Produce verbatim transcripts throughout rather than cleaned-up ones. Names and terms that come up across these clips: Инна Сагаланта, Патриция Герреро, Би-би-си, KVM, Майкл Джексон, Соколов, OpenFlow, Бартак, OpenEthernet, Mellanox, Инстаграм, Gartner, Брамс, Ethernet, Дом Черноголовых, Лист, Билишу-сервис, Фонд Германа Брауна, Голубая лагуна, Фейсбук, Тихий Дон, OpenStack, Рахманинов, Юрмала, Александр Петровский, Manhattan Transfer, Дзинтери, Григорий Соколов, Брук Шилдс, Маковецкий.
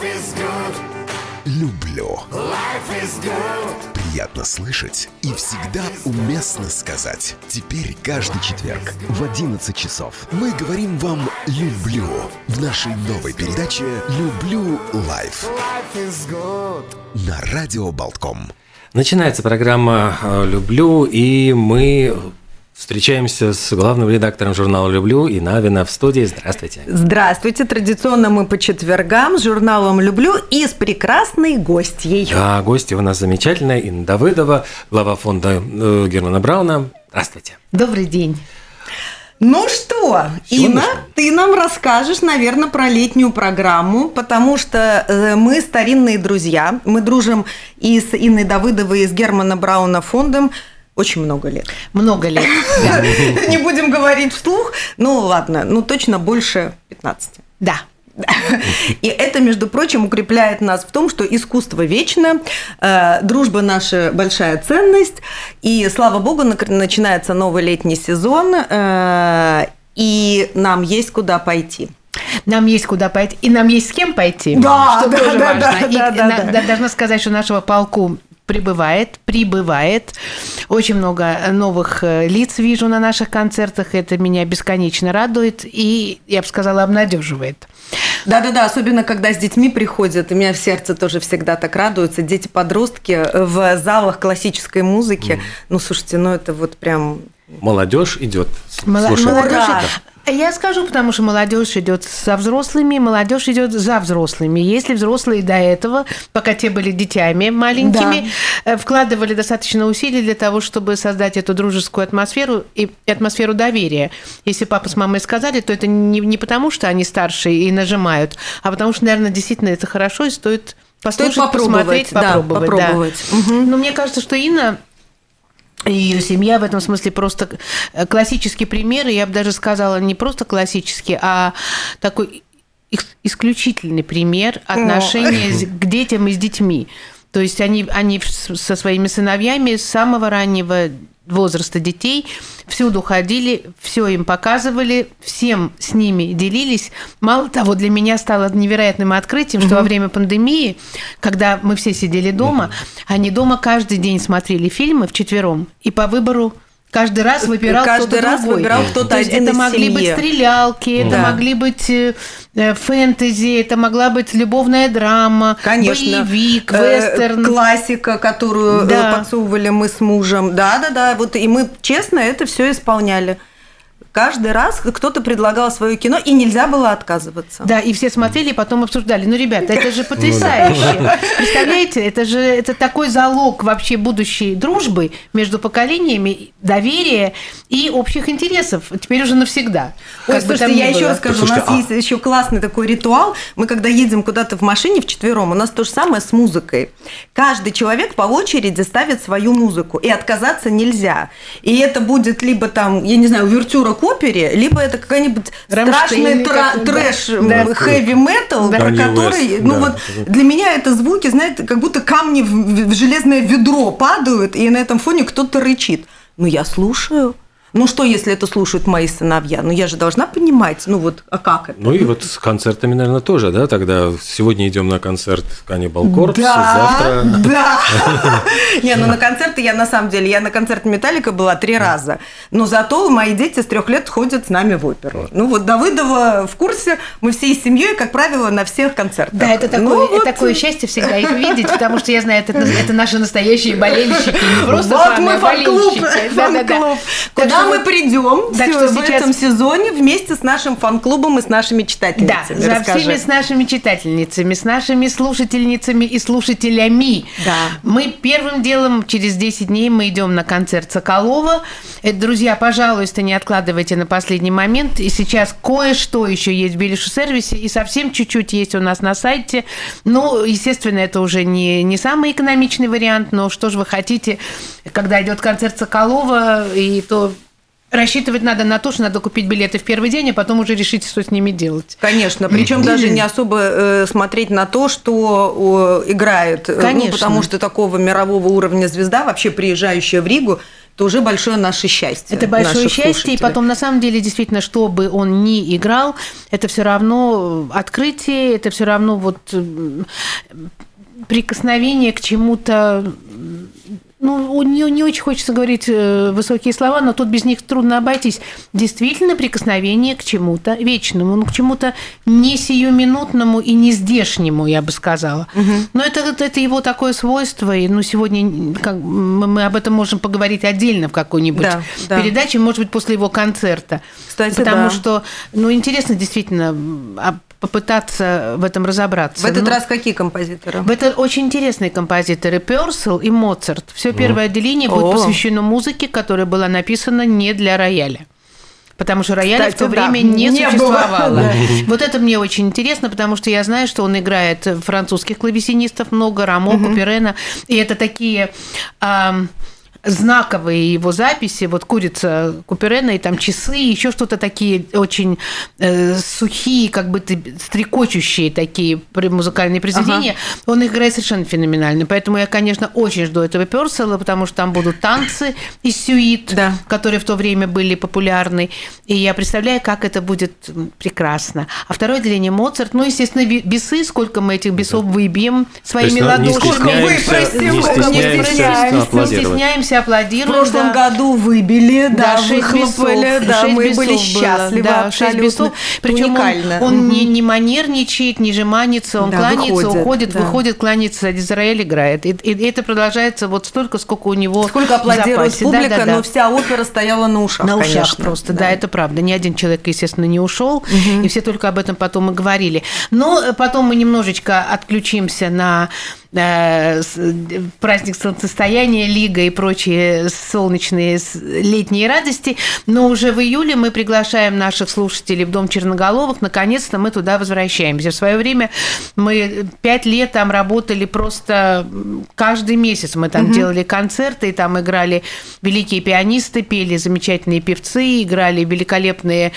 Life is good. Люблю. Life is good. Приятно слышать и всегда уместно сказать. Теперь каждый четверг в одиннадцать часов мы говорим вам «люблю» в нашей новой передаче «Люблю лайф» на Радио Балтком. Начинается программа «Люблю», и мы встречаемся с главным редактором журнала «Люблю» Инна Давыдова в студии. Здравствуйте. Здравствуйте. Традиционно мы по четвергам с журналом «Люблю» и с прекрасной гостьей. Да, гостья у нас замечательная, Инна Давыдова, глава фонда Германа Брауна. Здравствуйте. Добрый день. Ну что, Инна, ты нам расскажешь, наверное, про летнюю программу, потому что мы старинные друзья. Мы дружим и с Инной Давыдовой, и с Германа Брауна фондом очень много лет. Много лет, да. Не будем говорить вслух, ну ладно, ну точно больше пятнадцати. Да. И это, между прочим, укрепляет нас в том, что искусство вечно, дружба наша большая ценность, и, слава богу, начинается новый летний сезон, и нам есть куда пойти. Нам есть куда пойти, и нам есть с кем пойти, да, что да, тоже да, важно. Да, и да, да, да. Должна сказать, что нашего полку прибывает, прибывает. Очень много новых лиц вижу на наших концертах. Это меня бесконечно радует и, я бы сказала, обнадеживает. Да-да-да, особенно когда с детьми приходят. У меня в сердце тоже всегда так радуются. Дети-подростки в залах классической музыки. Mm. Ну, слушайте, ну это вот прям... Молодежь идет. Мол... Слушай, молодежь... Да. Я скажу, потому что молодежь идет со взрослыми, молодежь идет за взрослыми. Если взрослые до этого, пока те были детьми маленькими, да, вкладывали достаточно усилий для того, чтобы создать эту дружескую атмосферу и атмосферу доверия. Если папа с мамой сказали, то это не, не потому, что они старшие и нажимают, а потому что, наверное, действительно это хорошо и стоит послушать, стоит посмотреть, попробовать. Да, попробовать. Да. Угу. Но мне кажется, что Инна... Ее семья в этом смысле просто классический пример, я бы даже сказала, не просто классический, а такой исключительный пример отношения Но. к детям и с детьми. То есть они, они со своими сыновьями с самого раннего возраста детей всюду ходили, все им показывали, всем с ними делились. Мало того, для меня стало невероятным открытием, что mm-hmm. во время пандемии, когда мы все сидели дома, mm-hmm. они дома каждый день смотрели фильмы вчетвером и по выбору каждый раз выбирал каждый кто-то раз другой. Выбирал кто-то То есть один это из могли семьи. Быть стрелялки, да. это могли быть фэнтези, это могла быть любовная драма, конечно, боевик, вестерн. Классика, которую да. подсовывали мы с мужем. Да-да-да, вот и мы честно это все исполняли. Каждый раз кто-то предлагал свое кино, и нельзя было отказываться. Да, и все смотрели, и потом обсуждали. Ну, ребята, это же потрясающе. Представляете, это же это такой залог вообще будущей дружбы между поколениями, доверия и общих интересов. Теперь уже навсегда. Ой, как слушайте, я еще раз скажу, у нас а... есть еще классный такой ритуал. Мы, когда едем куда-то в машине вчетвером, у нас то же самое с музыкой. Каждый человек по очереди ставит свою музыку, и отказаться нельзя. И это будет либо там, я не знаю, увертюра к опере, либо это какая-нибудь страшный тра- трэш, да. хэви-метал, да. который... Да. Ну вот для меня это звуки, знаете, как будто камни в, в железное ведро падают, и на этом фоне кто-то рычит. Ну, я слушаю. Ну, что, если это слушают мои сыновья? Ну, я же должна понимать, ну, вот, а как это? Ну, и вот с концертами, наверное, тоже, да, тогда сегодня идем на концерт Каннибал Корпс, завтра... Да, да! Не, ну, на концерты я, на самом деле, я на концерт Металлика была три раза, но зато мои дети с трех лет ходят с нами в оперу. Ну, вот Давыдова в курсе, мы всей семьей, как правило, на всех концертах. Да, это такое счастье всегда их видеть, потому что, я знаю, это наши настоящие болельщики, не просто фаны, а болельщики. Фан-клуб, фан-клуб. Мы придем так что в сейчас... этом сезоне вместе с нашим фан-клубом и с нашими читательницами. Да, расскажи. За всеми с нашими читательницами, с нашими слушательницами и слушателями. Да. Мы первым делом через десять дней мы идем на концерт Соколова. Это, друзья, пожалуйста, не откладывайте на последний момент. И сейчас кое-что еще есть в Билишу-сервисе, и совсем чуть-чуть есть у нас на сайте. Ну, естественно, это уже не, не самый экономичный вариант, но что же вы хотите, когда идет концерт Соколова, и то... Рассчитывать надо на то, что надо купить билеты в первый день, а потом уже решить, что с ними делать. Конечно, причем даже не особо смотреть на то, что играет. Конечно. Ну, потому что такого мирового уровня звезда, вообще приезжающая в Ригу, то уже большое наше счастье. Это большое счастье, слушателей. И потом, на самом деле, действительно, что бы он ни играл, это все равно открытие, это все равно вот прикосновение к чему-то. Ну, не, не очень хочется говорить высокие слова, но тут без них трудно обойтись. Действительно, прикосновение к чему-то вечному, ну, к чему-то не сиюминутному и не здешнему, я бы сказала. Угу. Но это, это его такое свойство, и ну, сегодня как, мы об этом можем поговорить отдельно в какой-нибудь да, передаче, да. Может быть, после его концерта. Кстати, потому да. что, ну, интересно действительно попытаться в этом разобраться. В этот ну, раз какие композиторы? В это очень интересные композиторы. Пёрсел и Моцарт. Все первое отделение О-о. будет посвящено музыке, которая была написана не для рояля. Потому что рояля Кстати, в то да, время не, не существовало. Да. Вот это мне очень интересно, потому что я знаю, что он играет французских клавесинистов много, Рамо, угу. Куперена. И это такие... А, знаковые его записи, вот «Курица» Куперена, и там «Часы», и еще что-то такие очень э, сухие, как бы стрекочущие такие музыкальные произведения. Ага. Он их играет совершенно феноменально. Поэтому я, конечно, очень жду этого Пёрсела, потому что там будут танцы и сюит, да. которые в то время были популярны. И я представляю, как это будет прекрасно. А второе отделение Моцарт. Ну, естественно, бесы, сколько мы этих бесов выбьем своими ладошками. Сколько мы, простим, сколько мы стесняемся. В прошлом да. году выбили, да, да выхлопали, бесов, да, мы были счастливы, да, абсолютно. Причем он, он mm-hmm. не, не манерничает, не жеманится, он да, кланяется, выходит, уходит, да. выходит, кланяется, Израиль играет. И, и, и это продолжается вот столько, сколько у него сколько аплодирует публика, да, да, да. но вся опера стояла на ушах, На конечно, ушах просто, да. да, это правда. Ни один человек, естественно, не ушел, mm-hmm. и все только об этом потом и говорили. Но потом мы немножечко отключимся на... праздник солнцестояния, лига и прочие солнечные летние радости. Но уже в июле мы приглашаем наших слушателей в Дом Черноголовых. Наконец-то мы туда возвращаемся. В свое время мы пять лет там работали просто каждый месяц. Мы там угу. делали концерты, и там играли великие пианисты, пели замечательные певцы, играли великолепные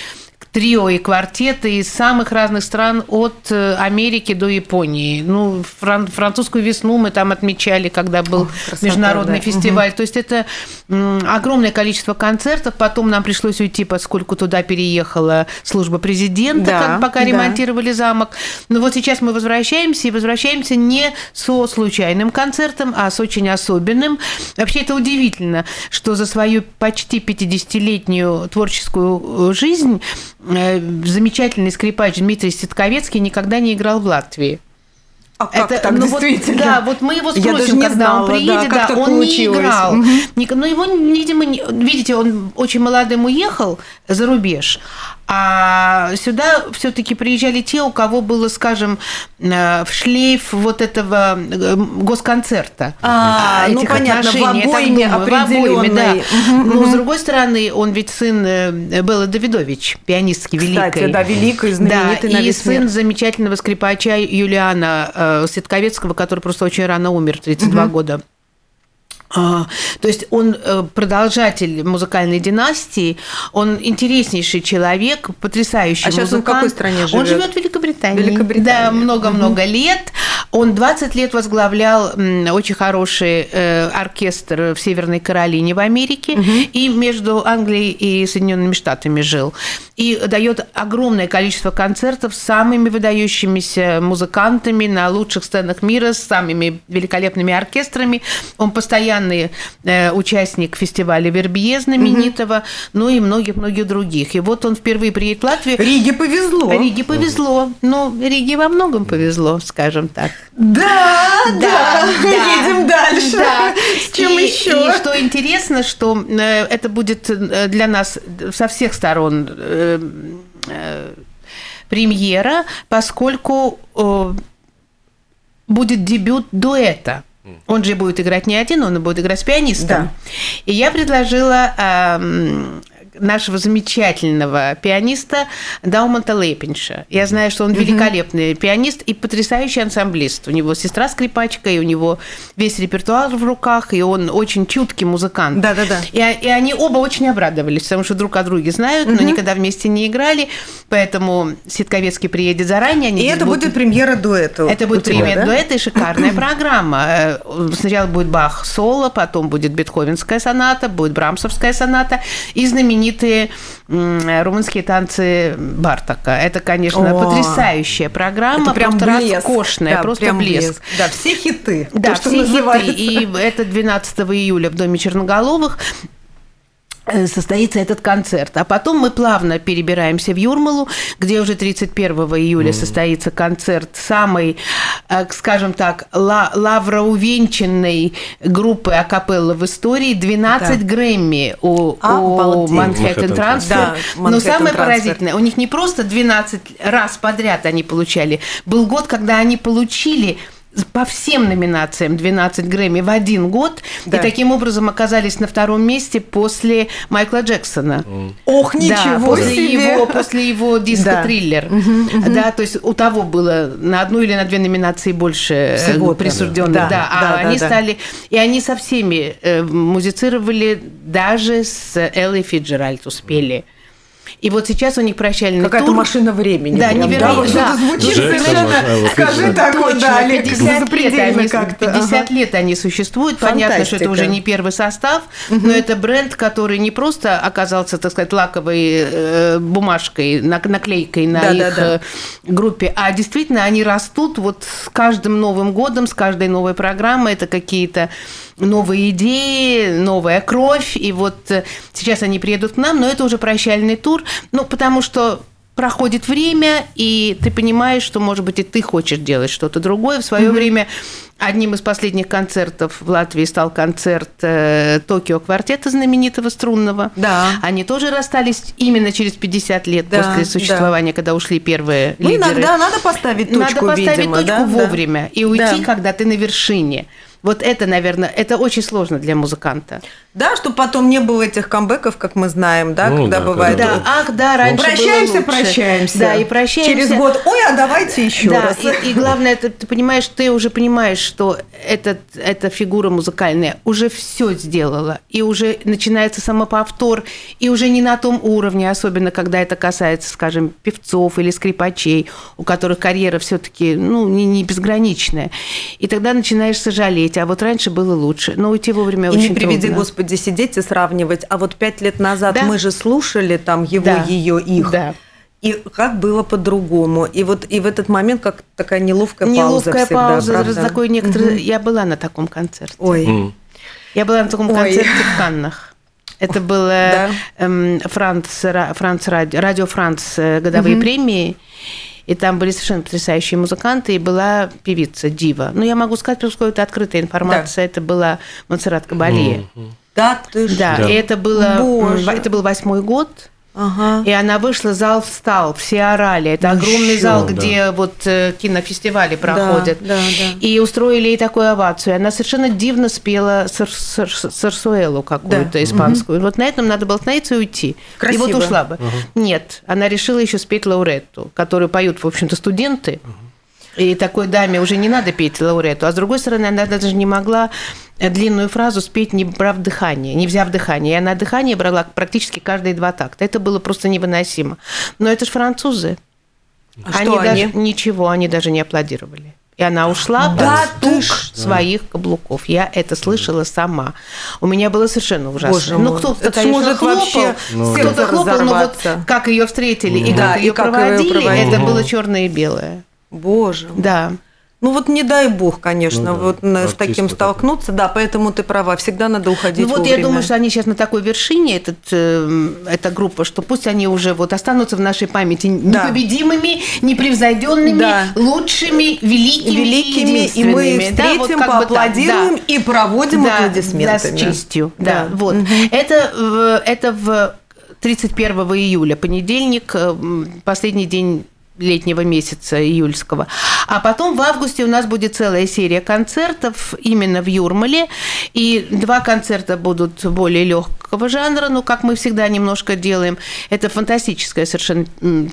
трио и квартеты из самых разных стран, от Америки до Японии. Ну, фран- французскую весну мы там отмечали, когда был О, красота, международный да. фестиваль. Угу. То есть это м- огромное количество концертов. Потом нам пришлось уйти, поскольку туда переехала служба президента, да, как, пока да. ремонтировали замок. Но вот сейчас мы возвращаемся, и возвращаемся не со случайным концертом, а с очень особенным. Вообще это удивительно, что за свою почти пятидесятилетнюю творческую жизнь замечательный скрипач Дмитрий Ситковецкий никогда не играл в Латвии. А как это, так, ну, действительно? Вот, да, вот мы его спросим, когда знала, он приедет, да, да он получилось. не играл. Угу. Но его, видимо, не... видите, он очень молодым уехал за рубеж, а сюда все-таки приезжали те, у кого было, скажем, в шлейф вот этого госконцерта. А, этих ну, понятно, в обойме определённой. Да. Угу, Но, угу. с другой стороны, он ведь сын Беллы Давидович, пианистки великой. Кстати, да, великой, знаменитой да, на весь мир. И сын замечательного скрипача Юлиана Светковецкого, который просто очень рано умер, тридцать два угу. года. То есть он продолжатель музыкальной династии, он интереснейший человек, потрясающий музыкант. А сейчас музыкант. он в какой стране живет? Он живет в Великобритании. Великобритания. Да, много-много mm-hmm. лет. Он двадцать лет возглавлял очень хороший оркестр в Северной Каролине в Америке mm-hmm. и между Англией и Соединенными Штатами жил. И дает огромное количество концертов с самыми выдающимися музыкантами на лучших сценах мира, с самыми великолепными оркестрами. Он постоянно участник фестиваля Вербье знаменитого, угу. ну и многих-многих других. И вот он впервые приедет в Латвию. Риге повезло. Риге повезло. Ну, Риге во многом повезло, скажем так. Да, да, да, да. едем дальше. Да. С чем и, еще? И что интересно, что это будет для нас со всех сторон премьера, поскольку будет дебют дуэта. Он же будет играть не один, он будет играть с пианистом. Да. И я предложила э, нашего замечательного пианиста Дауманта Лейпинша. Я знаю, что он великолепный mm-hmm. пианист и потрясающий ансамблист. У него сестра-скрипачка, и у него весь репертуар в руках, и он очень чуткий музыкант. Да-да-да. И, и они оба очень обрадовались, потому что друг о друге знают, mm-hmm. но никогда вместе не играли, поэтому Ситковецкий приедет заранее. Они и это будут... будет премьера дуэта. Это будет тебя, премьера да? дуэта и шикарная программа. Сначала будет Бах-соло, потом будет Бетховенская соната, будет Брамсовская соната и знаменитые м, румынские танцы Бартака. Это, конечно, О, потрясающая программа, прям просто блеск. роскошная, да, просто прям блеск. блеск. Да, все хиты. Да, то, что все называется. хиты. И это двенадцатого июля в Доме Черноголовых состоится этот концерт. А потом мы плавно перебираемся в Юрмалу, где уже тридцать первого июля mm. состоится концерт самой, скажем так, лавроувенчанной группы акапелла в истории. двенадцать да. Грэмми у, а, у Manhattan Transfer. Да, но самое Transfer. поразительное, у них не просто двенадцать раз подряд они получали. Был год, когда они получили... по всем номинациям двенадцать Грэмми в один год, да. и таким образом оказались на втором месте после Майкла Джексона. Mm. Ох, ничего да, после себе! Его, после его диска «Триллер». Да. Uh-huh, uh-huh. да, то есть у того было на одну или на две номинации больше всего присужденных. Да, да, а да, они да, стали... И они со всеми музицировали, даже с Элли Фитт-Джеральд успели. И вот сейчас у них прощальный Какая-то тур. Какая-то машина времени. Да, невероятно. Да, вот да. Совершенно... Скажи такое, да, они... как-то. пятьдесят ага. лет они существуют. Фантастика. Понятно, что это уже не первый состав, угу. но это бренд, который не просто оказался, так сказать, лаковой э, бумажкой, наклейкой на да, их да, да. группе, а действительно они растут вот с каждым новым годом, с каждой новой программой. Это какие-то новые идеи, новая кровь. И вот сейчас они приедут к нам, но это уже прощальный тур. Ну, потому что проходит время, и ты понимаешь, что, может быть, и ты хочешь делать что-то другое. В свое mm-hmm. время одним из последних концертов в Латвии стал концерт «Токио квартета» знаменитого струнного. Да. Они тоже расстались именно через пятьдесят лет да, после существования, да. когда ушли первые ну, лидеры. Иногда надо поставить точку, Надо поставить видимо, точку да? вовремя да. и уйти, да. когда ты на вершине. Вот это, наверное, это очень сложно для музыканта. Да, чтобы потом не было этих камбэков, как мы знаем, да, ну, когда да, бывает. Да, ах, да, раньше прощаемся, было лучше. Прощаемся, да, и прощаемся. Через год, ой, а давайте еще да, раз. И, и главное, это, ты понимаешь, ты уже понимаешь, что этот, эта фигура музыкальная уже все сделала, и уже начинается самоповтор, и уже не на том уровне, особенно когда это касается, скажем, певцов или скрипачей, у которых карьера все-таки, ну, не, не безграничная. И тогда начинаешь сожалеть. А вот раньше было лучше. Но уйти вовремя и очень трудно. И не приведи, трудно. Господи, сидеть и сравнивать. А вот пять лет назад да. мы же слушали там его, да. ее, их. Да. И как было по-другому. И вот и в этот момент как такая неловкая, неловкая пауза всегда. Неловкая пауза. Такой некоторый... угу. Я была на таком концерте. Ой. Mm. Я была на таком Ой. концерте в Каннах. Это было да. эм, Франц, Франц, Радио, Радио Франц годовые угу. премии. И там были совершенно потрясающие музыканты, и была певица Дива. Ну, я могу сказать, поскольку это открытая информация, да. это была Моцарт Кабалье. Mm-hmm. Да, ты же. Да, да. И это, было, это был восьмой год. Ага. И она вышла, зал встал, все орали. Это ну огромный еще, зал, да. где вот э, кинофестивали проходят. Да, да, да. И устроили ей такую овацию. И она совершенно дивно спела сар- сар- сарсуэлу какую-то да. испанскую. Угу. Вот на этом надо было остановиться и уйти. Красиво. И вот ушла бы. Угу. Нет, она решила еще спеть лауретту, которую поют, в общем-то, студенты. Угу. И такой даме уже не надо петь лаурету. А с другой стороны, она даже не могла длинную фразу спеть, не брав дыхание, не взяв дыхание. И она дыхание брала практически каждые два такта. Это было просто невыносимо. Но это же французы. А они что даже они? Ничего, они даже не аплодировали. И она ушла да, под стук да. своих каблуков. Я это слышала сама. У меня было совершенно ужасно. Боже ну, кто-то, это конечно, хлопал, вообще ну, кто-то хлопал, но вот как ее встретили угу. и как, да, ее, и как проводили, ее проводили, это угу. было черное и белое. Боже. Да. Ну вот не дай бог, конечно, ну, вот да. с таким столкнуться. Да, поэтому ты права, всегда надо уходить ну, вот вовремя. Я думаю, что они сейчас на такой вершине, этот, э, эта группа, что пусть они уже вот останутся в нашей памяти непобедимыми, да. непревзойденными, да. лучшими, великими, великими и мы их встретим, да, вот поаплодируем да. и проводим да, аплодисментами. Да, с честью. Да. Да. Вот. Mm-hmm. Это, это в тридцать первого июля, понедельник, последний день летнего месяца июльского. А потом в августе у нас будет целая серия концертов именно в Юрмале. И два концерта будут более легкие, классического жанра, ну, как мы всегда немножко делаем. Это фантастическая совершенно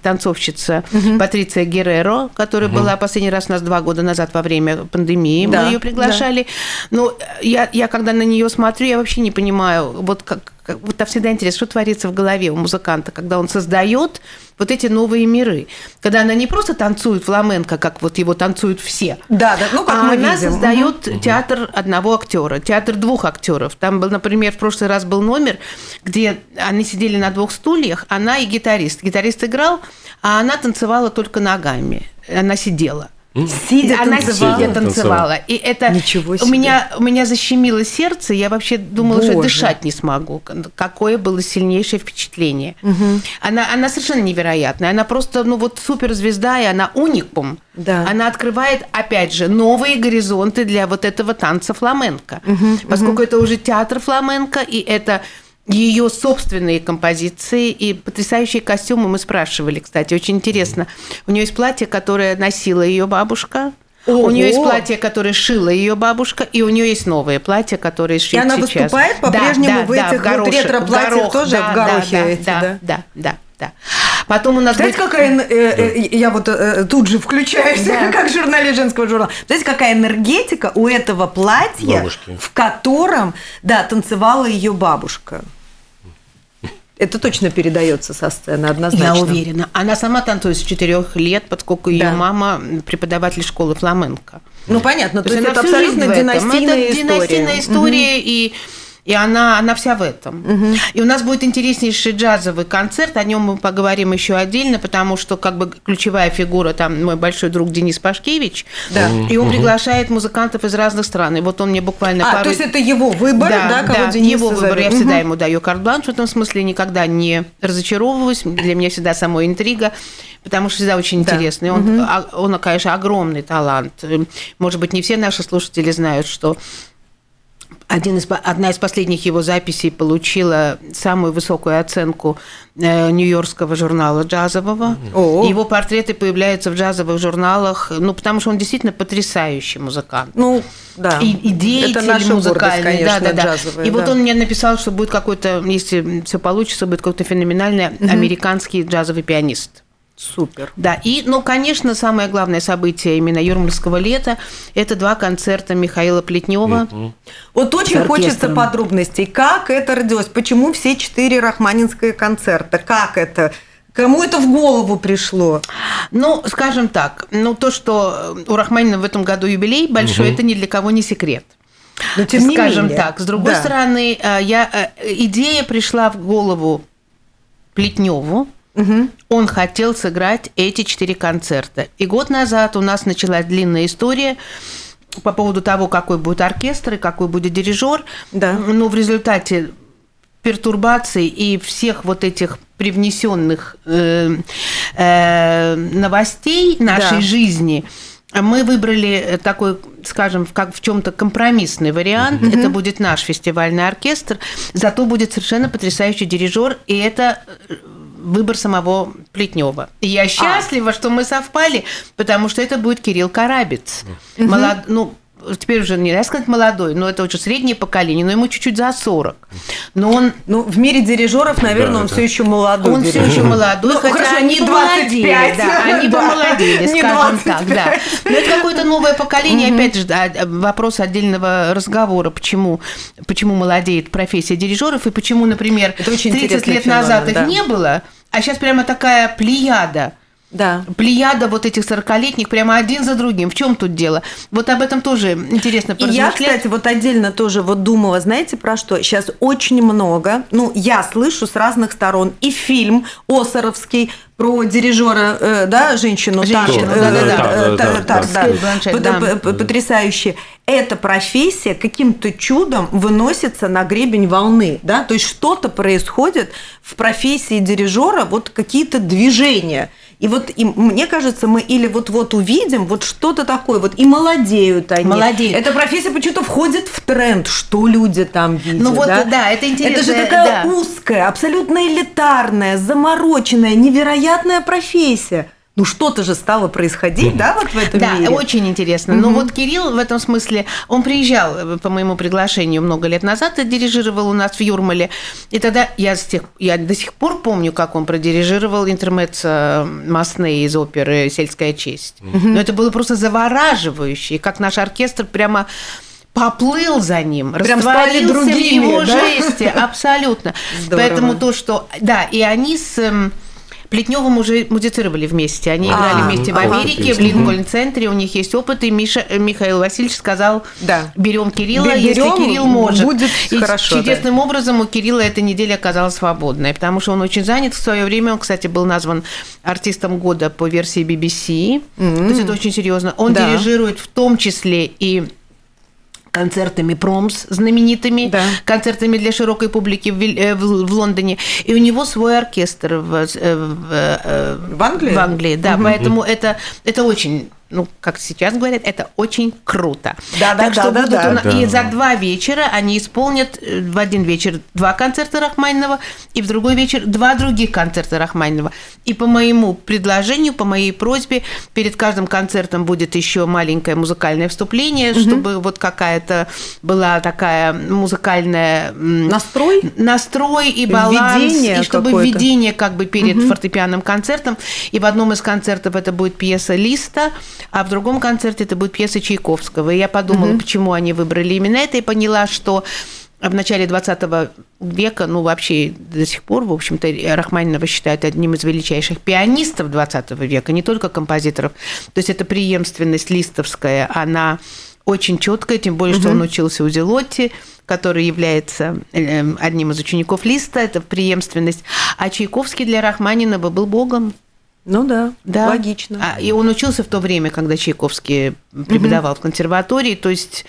танцовщица угу. Патриция Герреро, которая угу. была последний раз у нас два года назад во время пандемии. Да. Мы ее приглашали. Да. Ну, я, я когда на нее смотрю, я вообще не понимаю, вот как... Вот там всегда интересно, что творится в голове у музыканта, когда он создает вот эти новые миры. Когда она не просто танцует фламенко, как вот его танцуют все, да, да, ну, как а мы она видим. Создает угу. театр одного актера, театр двух актеров. Там был, например, в прошлый раз был номер, где они сидели на двух стульях, она и гитарист. Гитарист играл, а она танцевала только ногами. Она сидела. Сидя она танцевала. сидя танцевала. И это у меня, у меня защемило сердце. Я вообще думала, Боже. что дышать не смогу. Какое было сильнейшее впечатление. Угу. Она, она совершенно невероятная. Она просто, ну вот, суперзвезда, и она уникум. Да. Она открывает, опять же, новые горизонты для вот этого танца фламенко. Угу. Поскольку угу. это уже театр фламенко, и это... ее собственные композиции и потрясающие костюмы. Мы спрашивали, кстати, очень интересно. У нее есть платье, которое носила ее бабушка. Ого. У нее есть платье, которое шила ее бабушка, и у нее есть новое платье, которое шьет сейчас. И она сейчас выступает по-прежнему да, в да, этих да, вот ретро-платьях тоже, да, в горохе да, эти, да? Да, да, да. да. Потом у нас знаете, будет... какая... Э, э, я вот э, тут же включаюсь, да. как журналист женского журнала. Знаете, какая энергетика у этого платья, бабушки. В котором, да, танцевала ее бабушка. Это точно передается со сцены, однозначно. Я уверена. Она сама танцует с четырех лет, поскольку ее да. мама преподаватель школы фламенко. Ну, понятно. То, то есть это абсолютно династийная история. Династийная история угу. и... И она, она вся в этом. Угу. И у нас будет интереснейший джазовый концерт. О нем мы поговорим еще отдельно, потому что как бы ключевая фигура там мой большой друг Денис Пашкевич. Да. И он угу. приглашает музыкантов из разных стран. И вот он мне буквально... А, пару... то есть это его выбор, да, да кого да, Денис его выбор. Зовет. Я угу. всегда ему даю карт-бланш в этом смысле. Никогда не разочаровываюсь. Для меня всегда самой интрига. Потому что всегда очень да. интересно. И он, угу. он, конечно, огромный талант. Может быть, не все наши слушатели знают, что... Один из, одна из последних его записей получила самую высокую оценку э, нью-йоркского журнала джазового. О-о. Его портреты появляются в джазовых журналах, ну, потому что он действительно потрясающий музыкант. Ну, да. И, и деятель музыкальный. Конечно, да, да, да. Джазовые, и да. вот он мне написал, что будет какой-то, если все получится, будет какой-то феноменальный mm-hmm. американский джазовый пианист. Супер. Да, и, ну, конечно, самое главное событие именно юрмальского лета – это два концерта Михаила Плетнёва. Mm-hmm. Вот очень хочется подробностей, как это родилось, почему все четыре рахманинские концерта, как это, кому это в голову пришло? Ну, скажем так, ну, то, что у Рахманинова в этом году юбилей большой, mm-hmm. это ни для кого не секрет. Но, тем не скажем менее. Так, с другой да. стороны, я, идея пришла в голову Плетнёву. Угу. Он хотел сыграть эти четыре концерта. И год назад у нас началась длинная история по поводу того, какой будет оркестр и какой будет дирижер. Да. Но в результате пертурбаций и всех вот этих привнесенных э, э, новостей нашей да. жизни мы выбрали такой, скажем, как в чем-то компромиссный вариант. Mm-hmm. Это будет наш фестивальный оркестр. Зато будет совершенно потрясающий дирижер. И это... выбор самого Плетнёва. И я счастлива, а. что мы совпали, потому что это будет Кирилл Карабец. Mm-hmm. Молод... Ну, теперь уже нельзя сказать молодой, но это уже среднее поколение, но ему чуть-чуть за сорок. Но он... Ну, в мире дирижеров, наверное, да, он да. все еще молодой. Он дирижер. все еще молодой, ну, хотя хорошо, они двадцать пять, да, они да. помолодели, скажем так. Да. Но это какое-то новое поколение, mm-hmm. опять же, да, вопрос отдельного разговора, почему, почему молодеет профессия дирижеров, и почему, например, тридцать лет феномен, назад да. их не было, а сейчас прямо такая плеяда. Да. Плеяда вот этих сорокалетних прямо один за другим. В чем тут дело? Вот об этом тоже интересно поразмышлять. Я, кстати, вот отдельно тоже вот думала, знаете, про что? Сейчас очень много, ну, я слышу с разных сторон и фильм «Осоровский», про дирижера, э, да, женщину, потрясающе. Эта профессия каким-то чудом выносится на гребень волны, да, то есть что-то происходит в профессии дирижера, вот какие-то движения. И вот и, мне кажется, мы или вот-вот увидим вот что-то такое, вот и молодеют они. Молодеют. Эта профессия почему-то входит в тренд, что люди там видят. Ну вот, да, да это интересно. Это же такая да. узкая, абсолютно элитарная, замороченная, невероятная профессия. Ну, что-то же стало происходить, mm-hmm. да, вот в этом да, мире? Да, очень интересно. Mm-hmm. Но вот Кирилл в этом смысле, он приезжал по моему приглашению много лет назад и дирижировал у нас в Юрмале. И тогда я, с тех, я до сих пор помню, как он продирижировал интермеццо Масне из оперы «Сельская честь». Mm-hmm. Но это было просто завораживающе. И как наш оркестр прямо... поплыл за ним, прям растворился другими, в его да? жесте, абсолютно. Здорово. Поэтому то, что... Да, и они с Плетнёвым уже музицировали вместе, они а, играли вместе в Америке, в Линкольн-центре, у них есть опыт, и Миша, Михаил Васильевич сказал, да. берем Кирилла, берем, если Кирилл может. Будет и хорошо, чудесным да. образом у Кирилла эта неделя оказалась свободной, потому что он очень занят в свое время, он, кстати, был назван артистом года по версии би би си, mm-hmm. то есть это очень серьезно. Он да. дирижирует в том числе и... концертами «Промс» знаменитыми, да. концертами для широкой публики в, в, в Лондоне. И у него свой оркестр в, в, в, в Англии. В Англии да. Mm-hmm. Поэтому это, это очень, ну, как сейчас говорят, это очень круто. Да, да, так да, что да, да, да. И за два вечера они исполнят в один вечер два концерта Рахманинова, и в другой вечер два других концерта Рахманинова. И по моему предложению, по моей просьбе, перед каждым концертом будет еще маленькое музыкальное вступление, угу. чтобы вот какая-то была такая музыкальная... Настрой? Настрой и баланс. Введение и чтобы какое-то. Введение как бы перед угу. фортепианным концертом. И в одном из концертов это будет пьеса Листа, а в другом концерте это будет пьеса Чайковского. И я подумала, mm-hmm. почему они выбрали именно это, и поняла, что в начале двадцатого века, ну, вообще до сих пор, в общем-то, Рахманинова считают одним из величайших пианистов двадцатого века, не только композиторов. То есть эта преемственность листовская, она очень четкая, тем более, mm-hmm. что он учился у Зелотти, который является одним из учеников Листа, это преемственность. А Чайковский для Рахманинова был богом. Ну да, да. логично. А, и он учился в то время, когда Чайковский преподавал mm-hmm. в консерватории, то есть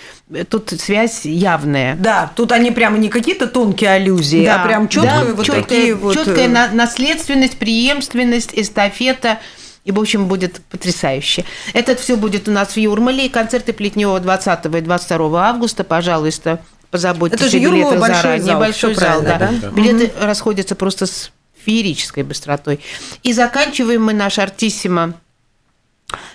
тут связь явная. Да, тут они прямо не какие-то тонкие аллюзии, да. а прям четкие да, вот чёткая, такие вот... Чёткая наследственность, преемственность, эстафета, и, в общем, будет потрясающе. Это все будет у нас в Юрмале, концерты Плетнёва двадцатого и двадцать второго августа, пожалуйста, позаботьтесь о билетах заранее. Большой зал, да. да. Билеты mm-hmm. расходятся просто с... феерической быстротой. И заканчиваем мы наш артиссимо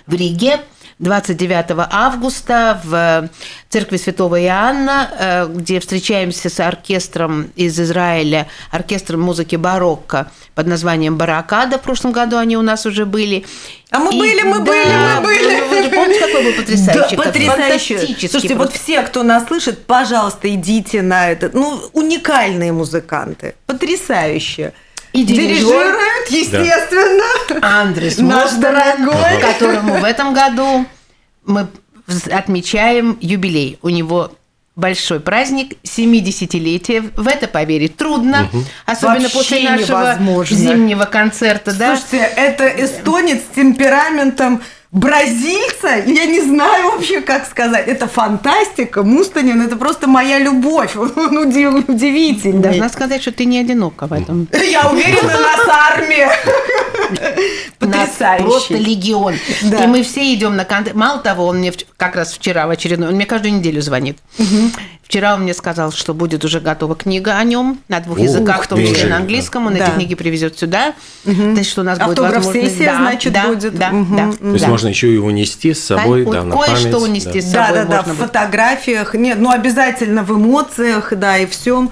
в Риге двадцать девятого августа в церкви Святого Иоанна, где встречаемся с оркестром из Израиля, оркестром музыки барокко под названием «Баракада». В прошлом году они у нас уже были. А мы и, были, мы да, были, мы были. Вы же помните, какой был потрясающий? Да, потрясающий. Слушайте, просто. Вот все, кто нас слышит, пожалуйста, идите на это. Ну, уникальные музыканты. Потрясающе. И дирижирует, естественно, да. Андрес наш дорогой, которому в этом году мы отмечаем юбилей. У него большой праздник, семидесятилетие. В это поверить трудно, угу. особенно вообще после нашего невозможно. Зимнего концерта. Да? Слушайте, это эстонец с темпераментом бразильца, я не знаю вообще, как сказать. Это фантастика, Мустанин, это просто моя любовь. Он удивительный. Должна сказать, что ты не одинока в этом. Я уверена, нас армия. Потрясающе. Просто легион. И мы все идем на концерт. Мало того, он мне как раз вчера в очередной... Он мне каждую неделю звонит. Вчера он мне сказал, что будет уже готова книга о нем на двух языках, в том числе на английском. Он эти книги привезет сюда. То есть, что у нас будет возможность... Автограф-сессия, значит, будет. Да, да. Можно еще его нести с собой, да, да на память. Кое-что унести да. с собой. Да, да, да, в фотографиях, нет, ну обязательно в эмоциях, да, и всем.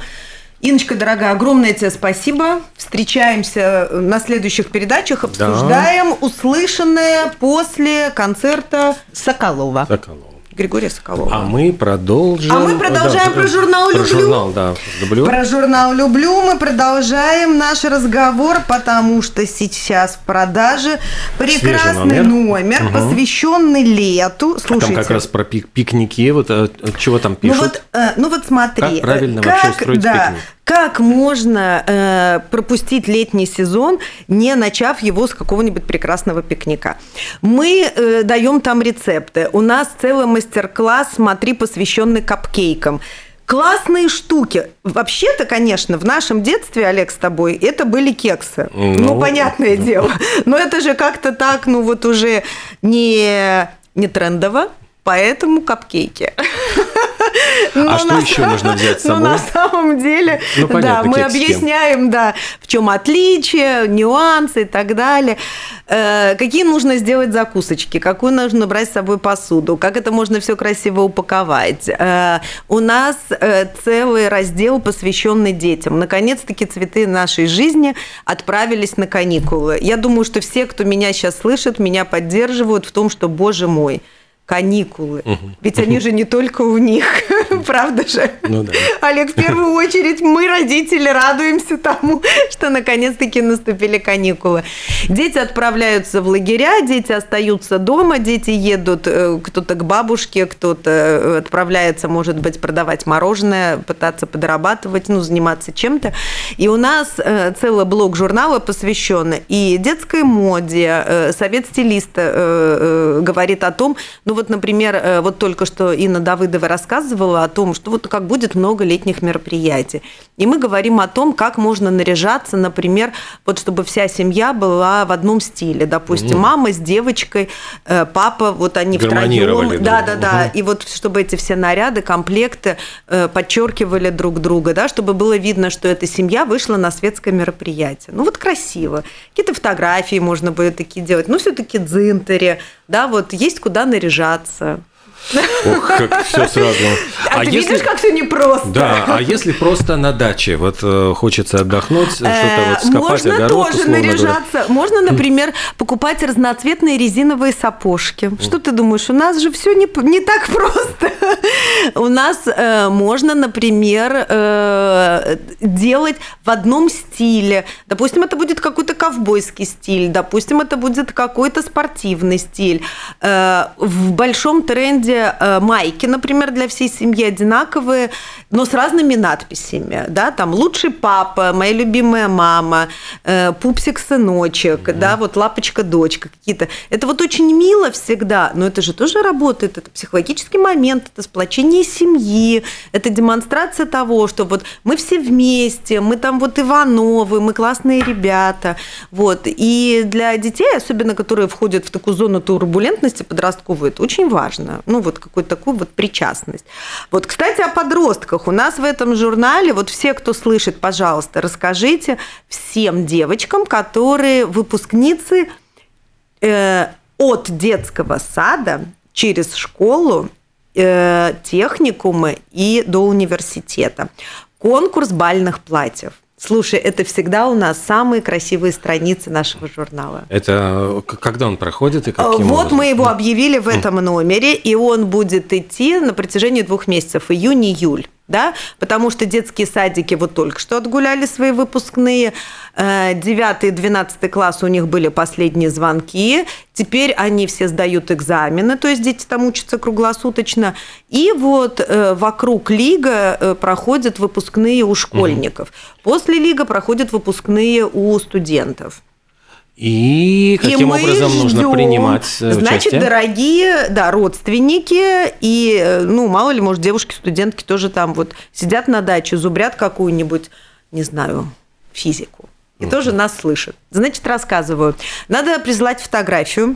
Инночка, дорогая, огромное тебе спасибо. Встречаемся на следующих передачах, обсуждаем да. услышанное после концерта Соколова. Соколова. Григория Соколова. А мы продолжим. А мы продолжаем да, про журнал «Люблю». Про журнал, да, «Люблю». Про журнал «Люблю» мы продолжаем наш разговор, потому что сейчас в продаже прекрасный Свежий номер, номер угу. посвященный лету. Слушайте. А там как раз про пик- пикники, вот чего там пишут. Ну вот, ну вот смотри. Как правильно как, вообще устроить да, пикник? Как можно э, пропустить летний сезон, не начав его с какого-нибудь прекрасного пикника? Мы э, даем там рецепты. У нас целый мастер-класс, смотри, посвященный капкейкам. Классные штуки. Вообще-то, конечно, в нашем детстве, Олег, с тобой, это были кексы. Ну, ну понятное ну. дело. Но это же как-то так, ну вот уже не, не трендово, поэтому капкейки. А что еще можно взять с собой? На самом деле, да, мы объясняем, да, в чем отличие, нюансы и так далее. Какие нужно сделать закусочки, какую нужно брать с собой посуду, как это можно все красиво упаковать. У нас целый раздел, посвященный детям. Наконец-таки цветы нашей жизни отправились на каникулы. Я думаю, что все, кто меня сейчас слышит, меня поддерживают в том, что, боже мой, каникулы. Угу. Ведь они же не только у них, правда же? Ну, да. Олег, в первую очередь мы, родители, радуемся тому, что наконец-таки наступили каникулы. Дети отправляются в лагеря, дети остаются дома, дети едут кто-то к бабушке, кто-то отправляется, может быть, продавать мороженое, пытаться подрабатывать, ну, заниматься чем-то. И у нас целый блок журнала посвящен и детской моде. Совет стилиста говорит о том, ну, вот, например, вот только что Инна Давыдова рассказывала о том, что вот как будет много летних мероприятий. И мы говорим о том, как можно наряжаться, например, вот чтобы вся семья была в одном стиле. Допустим, угу. мама с девочкой, папа, вот они втроем. Да-да-да. Угу. И вот чтобы эти все наряды, комплекты подчеркивали друг друга, да, чтобы было видно, что эта семья вышла на светское мероприятие. Ну, вот красиво. Какие-то фотографии можно будет такие делать. Ну, все-таки дзинтери. Да, вот есть куда наряжаться. Ох, как все сразу. А, а ты если... видишь, как все непросто. Да, а если просто на даче, вот хочется отдохнуть, что-то вот скопать, можно огород. Можно тоже наряжаться. Говоря. Можно, например, покупать разноцветные резиновые сапожки. Что ты думаешь, у нас же все не, не так просто. У нас э, можно, например, э, делать в одном стиле. Допустим, это будет какой-то ковбойский стиль, допустим, это будет какой-то спортивный стиль. Э, в большом тренде майки, например, для всей семьи одинаковые, но с разными надписями, да, там «Лучший папа», «Моя любимая мама», «Пупсик-сыночек», mm-hmm. да, вот «Лапочка-дочка» какие-то. Это вот очень мило всегда, но это же тоже работает, это психологический момент, это сплочение семьи, это демонстрация того, что вот мы все вместе, мы там вот Ивановы, мы классные ребята, вот. И для детей, особенно которые входят в такую зону турбулентности подростковую, это очень важно. Ну, вот какую-то такую вот причастность. Вот, кстати, о подростках. У нас в этом журнале, вот все, кто слышит, пожалуйста, расскажите всем девочкам, которые выпускницы э, от детского сада через школу, э, техникумы и до университета. Конкурс бальных платьев. Слушай, это всегда у нас самые красивые страницы нашего журнала. Это когда он проходит и каким вот образом? Мы его объявили в этом номере, и он будет идти на протяжении двух месяцев, июнь-июль. Да? Потому что детские садики вот только что отгуляли свои выпускные, девятый-двенадцатый класс у них были последние звонки, теперь они все сдают экзамены, то есть дети там учатся круглосуточно, и вот вокруг лига проходят выпускные у школьников, после лига проходят выпускные у студентов. И каким и образом ждем. Нужно принимать участие? Значит, дорогие да, родственники и, ну, мало ли, может, девушки-студентки тоже там вот сидят на даче, зубрят какую-нибудь, не знаю, физику. И У-у-у. Тоже нас слышат. Значит, рассказываю. Надо прислать фотографию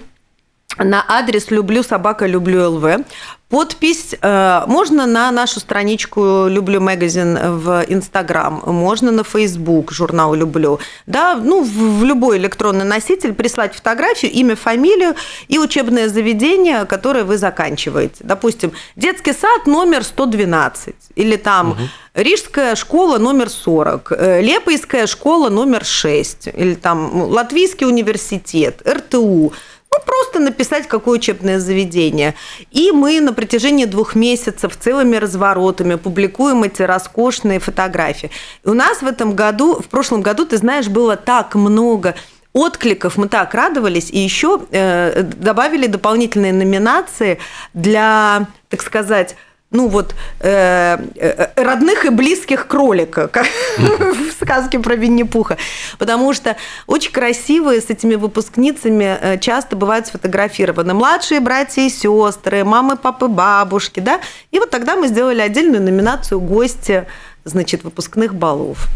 на адрес «люблю собака, люблю ЛВ». Подпись э, можно на нашу страничку «Люблю магазин» в Инстаграм, можно на Фейсбук журнал «Люблю». Да, ну, в, в любой электронный носитель прислать фотографию, имя, фамилию и учебное заведение, которое вы заканчиваете. Допустим, детский сад номер сто двенадцать или там угу. Рижская школа номер сорок, Лепойская школа номер шесть или там Латвийский университет, эр тэ у. Ну, просто написать, какое учебное заведение. И мы на протяжении двух месяцев целыми разворотами публикуем эти роскошные фотографии. У нас в этом году, в прошлом году, ты знаешь, было так много откликов, мы так радовались, и еще э, добавили дополнительные номинации для, так сказать, ну вот, э, э, родных и близких кролика, как в сказке про Винни-Пуха. Потому что очень красивые с этими выпускницами часто бывают сфотографированы младшие братья и сестры, мамы, папы, бабушки, да. И вот тогда мы сделали отдельную номинацию «Гости значит, выпускных балов.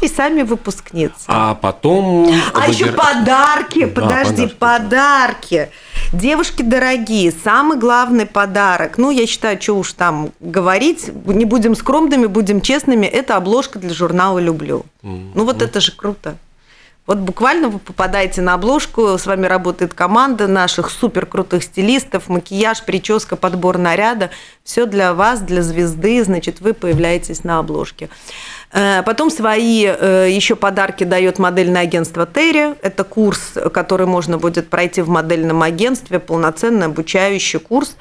И сами выпускницы. А потом... А еще гер... подарки, да, подожди, подарки. подарки. Девушки дорогие, самый главный подарок, ну, я считаю, что уж там говорить, не будем скромными, будем честными, это обложка для журнала «Люблю». Mm-hmm. Ну, вот это же круто. Вот буквально вы попадаете на обложку, с вами работает команда наших суперкрутых стилистов, макияж, прическа, подбор наряда. Все для вас, для звезды, значит, вы появляетесь на обложке. Потом свои еще подарки дает модельное агентство «Терри». Это курс, который можно будет пройти в модельном агентстве, полноценный обучающий курс.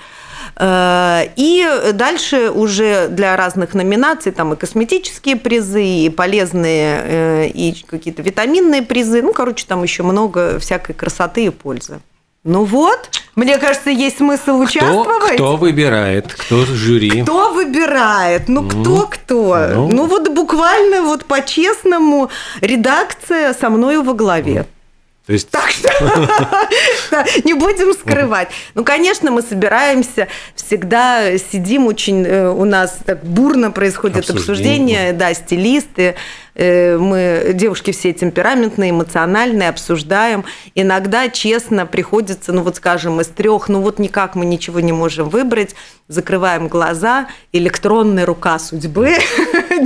И дальше уже для разных номинаций там и косметические призы, и полезные, и какие-то витаминные призы. Ну, короче, там еще много всякой красоты и пользы. Ну вот, мне кажется, есть смысл участвовать. Кто, кто выбирает? Кто жюри? Кто выбирает? Ну, кто-кто? Mm. No. Ну, вот буквально вот по-честному редакция со мною во главе. Mm. То есть... Так что не будем скрывать. Ну, конечно, мы собираемся, всегда сидим очень... У нас так бурно происходит обсуждение, да, стилисты. Мы, девушки все темпераментные, эмоциональные, обсуждаем. Иногда, честно, приходится, ну вот скажем, из трех, ну вот никак мы ничего не можем выбрать. Закрываем глаза, электронная рука судьбы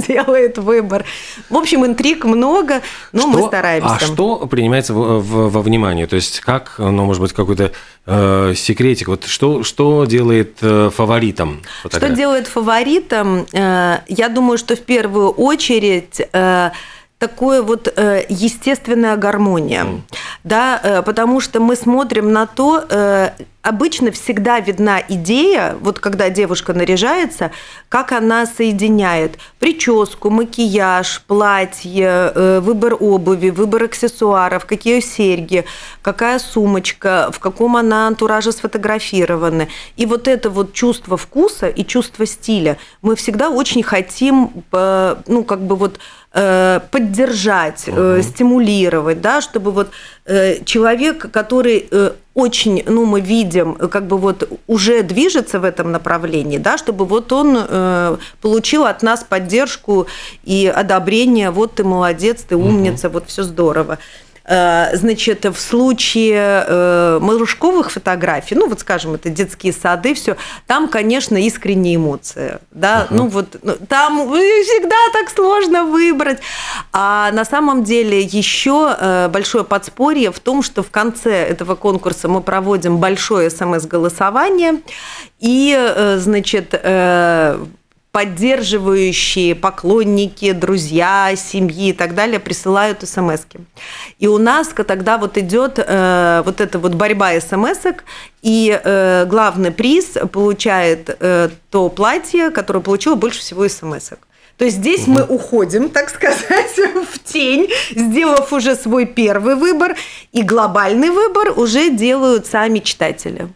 делает выбор. В общем, интриг много, но что, мы стараемся. А что принимается в, в, во внимание? То есть как, ну может быть, какой-то э, секретик? Вот что, что делает э, фаворитом? Фотография? Что делает фаворитом? Э, я думаю, что в первую очередь... Э, такое вот э, естественная гармония, mm. да, э, потому что мы смотрим на то, э, обычно всегда видна идея, вот когда девушка наряжается, как она соединяет прическу, макияж, платье, э, выбор обуви, выбор аксессуаров, какие серьги, какая сумочка, в каком она антураже сфотографированы. И вот это вот чувство вкуса и чувство стиля мы всегда очень хотим, э, ну, как бы вот поддержать, угу. стимулировать, да, чтобы вот человек, который очень, ну, мы видим, как бы вот уже движется в этом направлении, да, чтобы вот он получил от нас поддержку и одобрение, вот ты молодец, ты умница, угу. вот все здорово. Значит, в случае малышковых фотографий, ну, вот, скажем, это детские сады, все, там, конечно, искренние эмоции, да, uh-huh. ну, вот, там всегда так сложно выбрать, а на самом деле еще большое подспорье в том, что в конце этого конкурса мы проводим большое эс эм эс-голосование, и, значит, поддерживающие, поклонники, друзья, семьи и так далее присылают смски. И у нас тогда вот идет э, вот эта вот борьба смсок, и э, главный приз получает э, то платье, которое получило больше всего смсок. То есть здесь угу. мы уходим, так сказать, в тень, сделав уже свой первый выбор, и глобальный выбор уже делают сами читатели.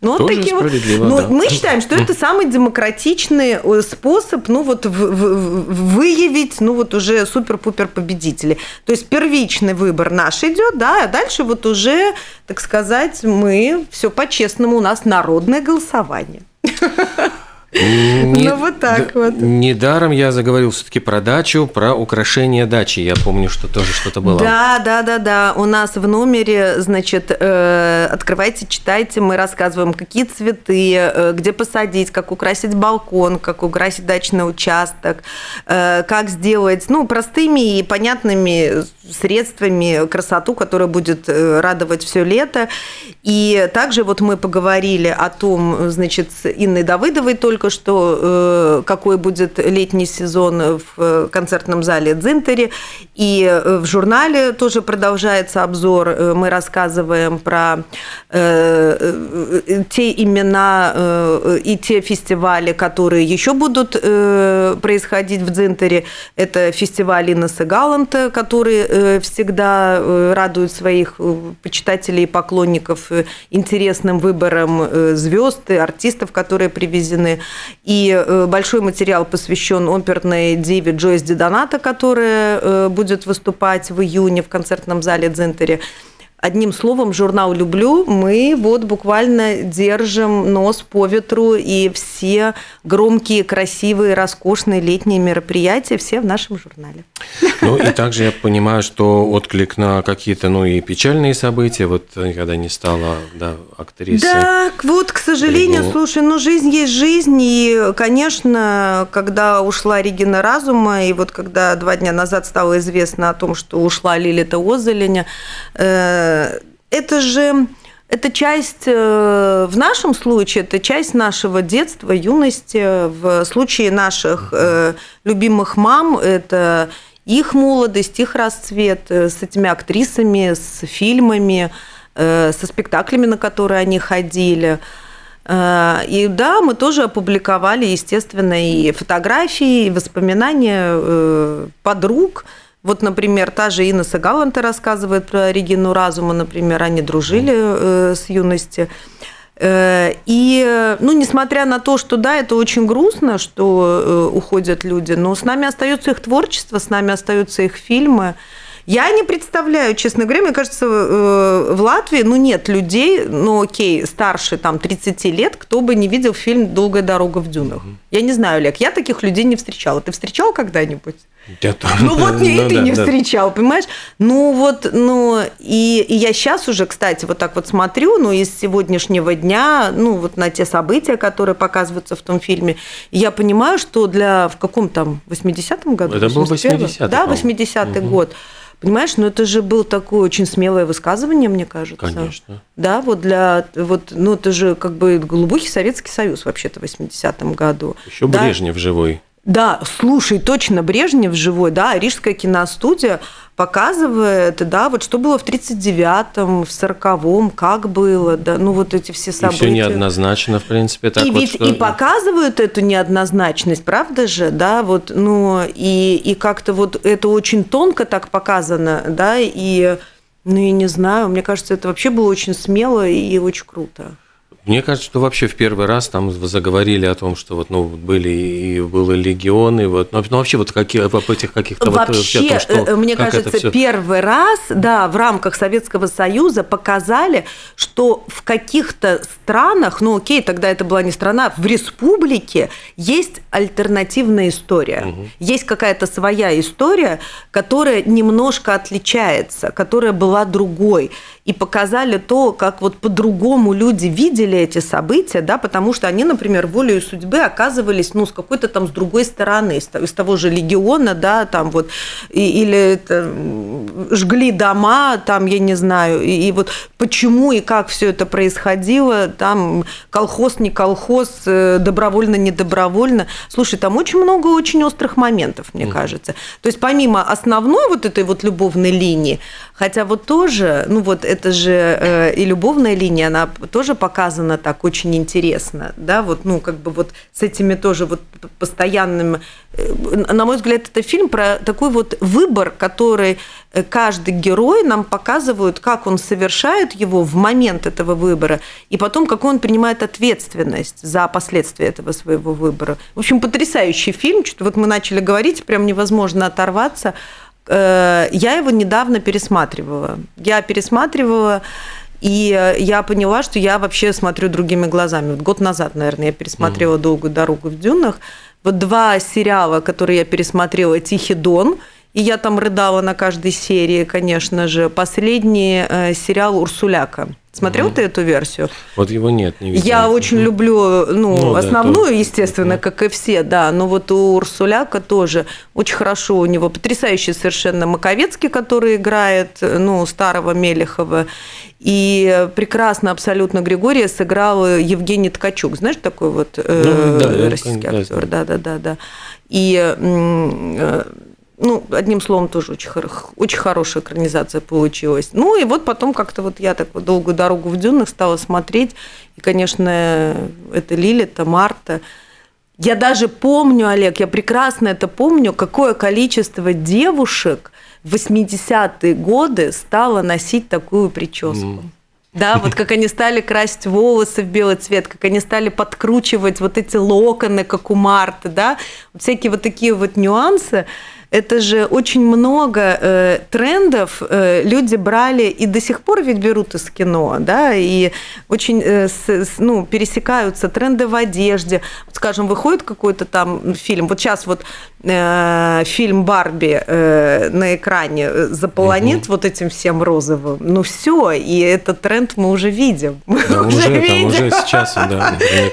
Но тоже таким... справедливо, но да. Мы считаем, что это самый демократичный способ, ну, вот, в, в, выявить, ну, вот уже супер-пупер победителей. То есть первичный выбор наш идет, да, а дальше вот уже, так сказать, мы все по-честному, у нас народное голосование. Не, ну, вот так да, вот. Недаром я заговорил все-таки про дачу, про украшение дачи. Я помню, что тоже что-то было. Да, да, да, да. У нас в номере, значит, э, открывайте, читайте, мы рассказываем, какие цветы, э, где посадить, как украсить балкон, как украсить дачный участок, э, как сделать, ну, простыми и понятными средствами красоту, которая будет радовать все лето. И также вот мы поговорили о том, значит, с Инной Давыдовой только что, какой будет летний сезон в концертном зале «Дзинтери». И в журнале тоже продолжается обзор. Мы рассказываем про те имена и те фестивали, которые еще будут происходить в «Дзинтери». Это фестиваль Иннеса Галланта, который всегда радует своих почитателей и поклонников интересным выбором звезд и артистов, которые привезены. И большой материал посвящен оперной диве Джойс Ди Доната, которая будет выступать в июне в концертном зале «Дзинтери». Одним словом, журнал «Люблю» мы вот буквально держим нос по ветру, и все все громкие, красивые, роскошные летние мероприятия, все в нашем журнале. Ну и также я понимаю, что отклик на какие-то, ну и печальные события, вот когда не стала, да, актрисой. Да, вот, к сожалению, Регина... слушай, ну жизнь есть жизнь, и, конечно, когда ушла Регина Разума, и вот когда два дня назад стало известно о том, что ушла Лилита Озолиня, э, это же... Это часть, в нашем случае, это часть нашего детства, юности. В случае наших любимых мам, это их молодость, их расцвет с этими актрисами, с фильмами, со спектаклями, на которые они ходили. И да, мы тоже опубликовали, естественно, и фотографии, и воспоминания подруг. Вот, например, та же Инна Сагаланта рассказывает про Регину Разума, например, они дружили э, с юности. Э, и, ну, несмотря на то, что, да, это очень грустно, что э, уходят люди, но с нами остается их творчество, с нами остаются их фильмы. Я не представляю, честно говоря, мне кажется, э, в Латвии, ну, нет людей, ну, окей, старше, там, тридцати лет, кто бы не видел фильм «Долгая дорога в дюнах». Я не знаю, Олег, я таких людей не встречала. Ты встречал когда-нибудь? Ну вот и ты не встречал, понимаешь? Ну вот, ну и, и я сейчас уже, кстати, вот так вот смотрю, ну из сегодняшнего дня, ну вот на те события, которые показываются в том фильме, я понимаю, что для, в каком там, восьмидесятом году? Это был восьмидесятый. Да, восьмидесятый год. Понимаешь, ну это же было такое очень смелое высказывание, мне кажется. Конечно. Да, вот для, вот, ну это же как бы глубокий Советский Союз вообще-то в восьмидесятом году. Еще да? Брежнев живой. Да, слушай, точно, Брежнев живой, да, Рижская киностудия показывает, да, вот что было в тридцать девятом, в сороковом, как было, да, ну вот эти все события. И все неоднозначно, в принципе, так и вот. Ведь что... И показывают эту неоднозначность, правда же, да, вот, ну, и, и как-то вот это очень тонко так показано, да, и, ну, я не знаю, мне кажется, это вообще было очень смело и очень круто. Мне кажется, что вообще в первый раз там заговорили о том, что вот, ну, были и был Легион, и вот, ну, вообще вот какие, об этих каких-то... Вообще, вот, вообще то, мне кажется, первый раз, да, в рамках Советского Союза показали, что в каких-то странах, ну, окей, тогда это была не страна, в республике есть альтернативная история. Угу. Есть какая-то своя история, которая немножко отличается, которая была другой. И показали то, как вот по-другому люди видели эти события, да, потому что они, например, волею судьбы оказывались, ну, с какой-то там с другой стороны, из того же Легиона, да, там вот, и, или это, жгли дома, там, я не знаю, и, и вот почему и как все это происходило, там, колхоз, не колхоз, добровольно, недобровольно. Слушай, там очень много очень острых моментов, мне mm-hmm. кажется. То есть помимо основной вот этой вот любовной линии, хотя вот тоже, ну, вот это же э, и любовная линия, она тоже показана так очень интересно, да, вот, ну, как бы вот с этими тоже вот постоянными, на мой взгляд, это фильм про такой вот выбор, который каждый герой нам показывает, как он совершает его в момент этого выбора, и потом, как он принимает ответственность за последствия этого своего выбора. В общем, потрясающий фильм, что-то вот мы начали говорить, прям невозможно оторваться. Я его недавно пересматривала. Я пересматривала И я поняла, что я вообще смотрю другими глазами. Вот год назад, наверное, я пересмотрела mm-hmm. «Долгую дорогу в дюнах». Вот два сериала, которые я пересмотрела, «Тихий Дон», и я там рыдала на каждой серии, конечно же. Последний э, сериал «Урсуляка». Смотрел mm-hmm. ты эту версию? Вот его нет, не видел. Я очень mm-hmm. люблю, ну, ну основную, да, естественно, mm-hmm. как и все, да. Но вот у Урсуляка тоже очень хорошо у него. Потрясающий совершенно Маковецкий, который играет, ну, старого Мелехова. И прекрасно абсолютно Григория сыграл Евгений Ткачук. Знаешь, такой вот э, ну, да, российский да, актер? Да-да-да. И... Э, Ну, одним словом, тоже очень, очень хорошая экранизация получилась. Ну, и вот потом как-то вот я так вот «Долгую дорогу в дюнах» стала смотреть. И, конечно, это Лилита, Марта. Я даже помню, Олег, я прекрасно это помню, какое количество девушек в восьмидесятые годы стало носить такую прическу. Mm. Да, вот как они стали красить волосы в белый цвет, как они стали подкручивать вот эти локоны, как у Марты, да, всякие вот такие вот нюансы. Это же очень много э, трендов э, люди брали и до сих пор ведь берут из кино, да, и очень э, с, с, ну, пересекаются тренды в одежде. Вот, скажем, выходит какой-то там фильм, вот сейчас вот э, фильм «Барби» э, на экране заполонит mm-hmm. вот этим всем розовым, ну все, и этот тренд мы уже видим. Мы да, уже, уже, видим. Уже сейчас, да,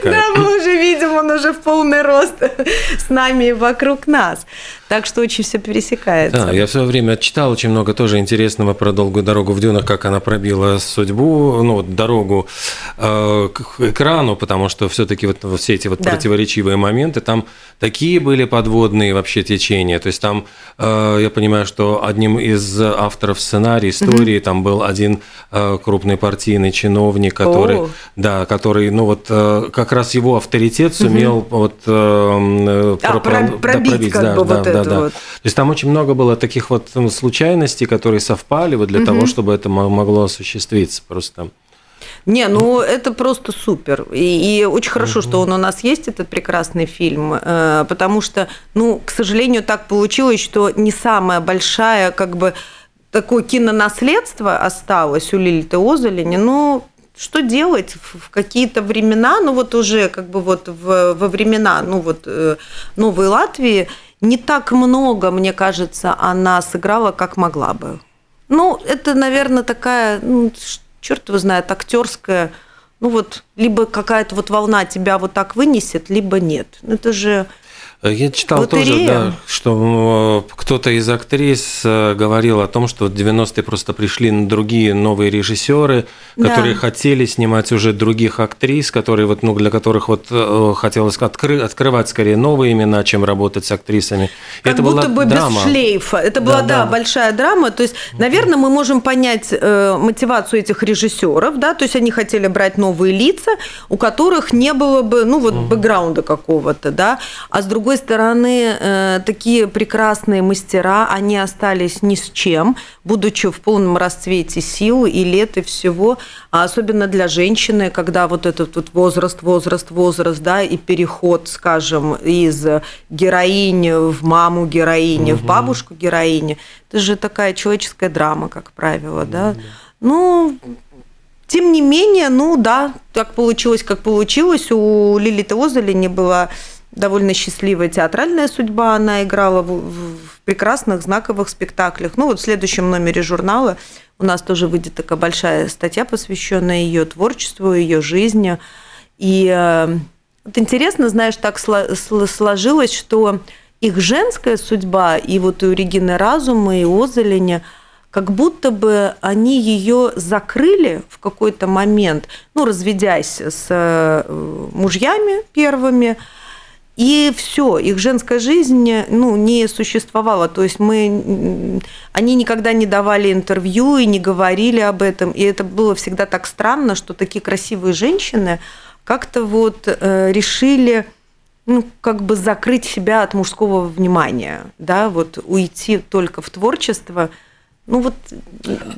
да, мы уже видим, он уже в полный рост с нами и вокруг нас. Так что очень все пересекается. Да, я все время читал очень много тоже интересного про «Долгую дорогу в дюнах», как она пробила судьбу, ну, дорогу э, к экрану, потому что все-таки вот все эти вот да. противоречивые моменты, там такие были подводные вообще течения. То есть там, э, я понимаю, что одним из авторов сценария, истории, угу. там был один э, крупный партийный чиновник, который, О-о-о. да, который, ну, вот э, как раз его авторитет сумел угу. вот э, а, про, про, пробить, да, пробить, как да, бы да, вот да, это да. вот. То есть там очень много было таких вот случайностей, которые совпали вот для угу. того, чтобы это могло осуществиться просто. Не, ну это просто супер. И, и очень хорошо, угу. что он у нас есть, этот прекрасный фильм, потому что, ну, к сожалению, так получилось, что не самая большая, как бы, такое кинонаследство осталось у Лилиты Озолини, но... Что делать в какие-то времена, ну вот уже как бы вот в, во времена, ну вот Новой Латвии не так много, мне кажется, она сыграла, как могла бы. Ну это, наверное, такая, ну, черт его знает, актерская, ну вот либо какая-то вот волна тебя вот так вынесет, либо нет. Это же Я читал Лотерея. тоже, да, что кто-то из актрис говорил о том, что в девяностые просто пришли другие новые режиссеры, которые да. хотели снимать уже других актрис, которые вот, ну, для которых вот хотелось откры- открывать скорее новые имена, чем работать с актрисами. Как это будто была бы драма. Без шлейфа. Это была, да, да, да, большая драма. То есть, наверное, мы можем понять э, мотивацию этих режиссеров, да, то есть они хотели брать новые лица, у которых не было бы, ну, вот, бэкграунда какого-то, да, а с другой С другой стороны, такие прекрасные мастера, они остались ни с чем, будучи в полном расцвете сил и лет, и всего, а особенно для женщины, когда вот этот вот возраст, возраст, возраст, да, и переход, скажем, из героини в маму героини, угу. в бабушку героини, это же такая человеческая драма, как правило, да, угу. ну... Тем не менее, ну да, так получилось, как получилось, у Лилиты Озолини была... довольно счастливая театральная судьба. Она играла в, в, в прекрасных знаковых спектаклях. Ну, вот в следующем номере журнала у нас тоже выйдет такая большая статья, посвященная ее творчеству, ее жизни. И э, вот интересно, знаешь, так сло, сло, сложилось, что их женская судьба, и вот и у Регины Разума, и Озолини, как будто бы они ее закрыли в какой-то момент, ну, разведясь с э, мужьями первыми, и все, их женская жизнь, ну, не существовала. То есть мы, они никогда не давали интервью и не говорили об этом. И это было всегда так странно, что такие красивые женщины как-то вот э, решили, ну, как бы закрыть себя от мужского внимания, да, вот уйти только в творчество. Ну вот,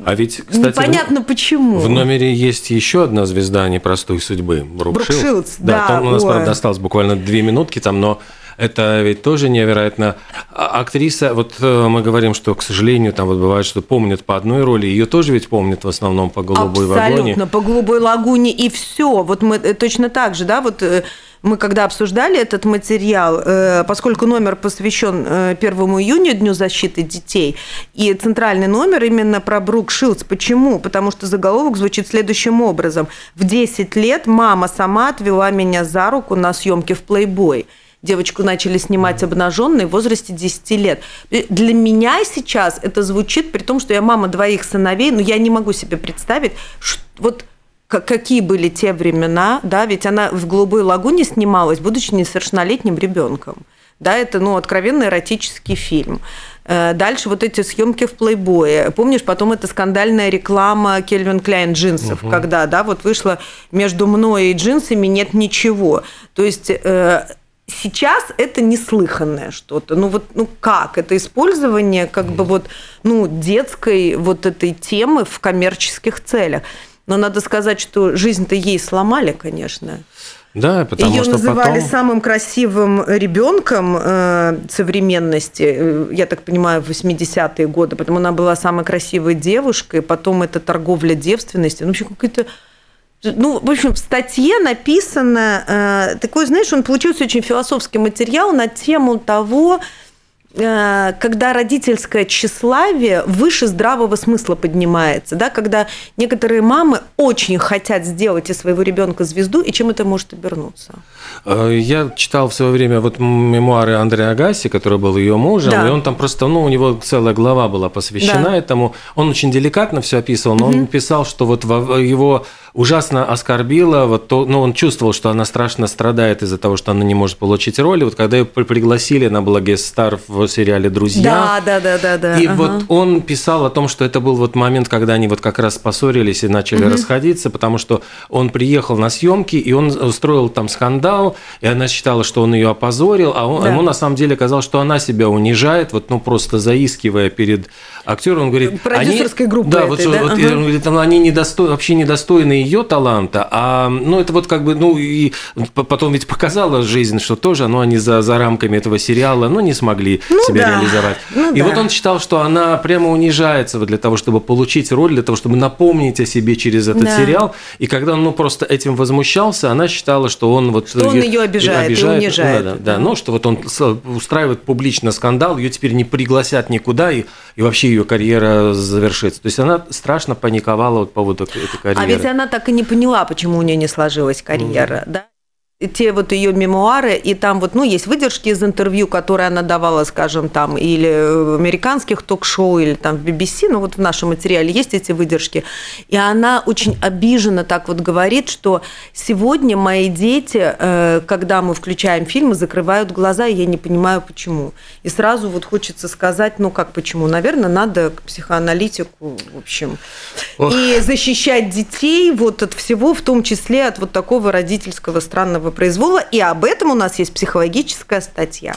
а ведь, кстати, непонятно в, почему. В номере есть еще одна звезда непростой судьбы, Брук, Брук Шилдс. Шилдс. Да, да, там у нас, ой. правда, осталось буквально две минутки там, но это ведь тоже невероятно. Актриса, вот мы говорим, что, к сожалению, там вот бывает, что помнят по одной роли, ее тоже ведь помнят в основном по «Голубой лагуне». Абсолютно, по «Голубой лагуне» и все. Вот мы точно так же, да, вот... Мы когда обсуждали этот материал, поскольку номер посвящен первого июня, Дню защиты детей, и центральный номер именно про Брук Шилдс. Почему? Потому что заголовок звучит следующим образом. В десять лет мама сама отвела меня за руку на съемки в «Плейбой». Девочку начали снимать обнаженной в возрасте десяти лет. Для меня сейчас это звучит, при том, что я мама двоих сыновей, но я не могу себе представить, что... Вот какие были те времена, да, ведь она в «Голубой лагуне» снималась, будучи несовершеннолетним ребенком. Да, это, ну, откровенно эротический фильм. Дальше вот эти съемки в «Плейбое». Помнишь, потом эта скандальная реклама Кельвин Кляйн джинсов, угу. когда, да, вот вышла между мной и джинсами нет ничего. То есть сейчас это неслыханное что-то. Ну вот, ну как? Это использование как бы вот, ну, детской вот этой темы в коммерческих целях. Но надо сказать, что жизнь-то ей сломали, конечно. Да, потому Её что называли потом... самым красивым ребенком э, современности, я так понимаю, в восьмидесятые годы, потому она была самой красивой девушкой, потом это торговля девственностью, ну, вообще какой-то... Ну, в общем, в статье написано... Э, такой, знаешь, он получился очень философский материал на тему того, э, когда родительское тщеславие выше здравого смысла поднимается, да, когда некоторые мамы очень хотят сделать из своего ребенка звезду, и чем это может обернуться? Я читал в свое время вот мемуары Андрея Агасси, который был ее мужем, да. И он там просто... Ну, у него целая глава была посвящена да. этому. Он очень деликатно все описывал, но угу. он писал, что вот его... ужасно оскорбила, вот то, ну, он чувствовал, что она страшно страдает из-за того, что она не может получить роли. Вот когда ее пригласили, она была гест-стар в сериале «Друзья». Да, да, да, да, да. И ага. вот он писал о том, что это был вот момент, когда они вот как раз поссорились и начали угу. расходиться, потому что он приехал на съемки и он устроил там скандал, и она считала, что он ее опозорил, а он, да. ему на самом деле казалось, что она себя унижает, вот ну просто заискивая перед актером, он говорит, продюсерской группы. Да, этой, вот, да? Вот, ага. он говорит, они недосто... вообще недостойны ее таланта, а, ну, это вот как бы, ну, и потом ведь показала жизнь, что тоже, ну, они за, за рамками этого сериала, ну, не смогли ну, себя да. реализовать. Ну, и да. вот он считал, что она прямо унижается вот для того, чтобы получить роль, для того, чтобы напомнить о себе через этот да. сериал, и когда он, ну, просто этим возмущался, она считала, что он вот... Что он ее обижает, обижает и унижает. Да, да, да, ну, что вот он устраивает публично скандал, ее теперь не пригласят никуда, и, и вообще ее карьера завершится. То есть она страшно паниковала вот по поводу этой карьеры. А ведь она так и не поняла, почему у нее не сложилась карьера, mm-hmm. да? Те вот ее мемуары, и там вот, ну, есть выдержки из интервью, которые она давала, скажем, там, или в американских ток-шоу, или там в би би си, ну, вот в нашем материале есть эти выдержки, и она очень обиженно так вот говорит, что сегодня мои дети, когда мы включаем фильмы, закрывают глаза, и я не понимаю, почему. И сразу вот хочется сказать, ну, как почему? Наверное, надо к психоаналитику, в общем. Ох. И защищать детей вот от всего, в том числе от вот такого родительского странного произвола, и об этом у нас есть психологическая статья.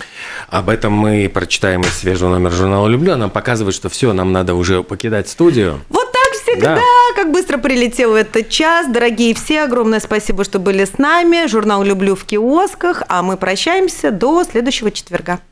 Об этом мы прочитаем из свежего номера журнала «Люблю». Она показывает, что все, нам надо уже покидать студию. Вот так всегда, да. Как быстро прилетел этот час. Дорогие все, огромное спасибо, что были с нами. Журнал «Люблю» в киосках, а мы прощаемся до следующего четверга.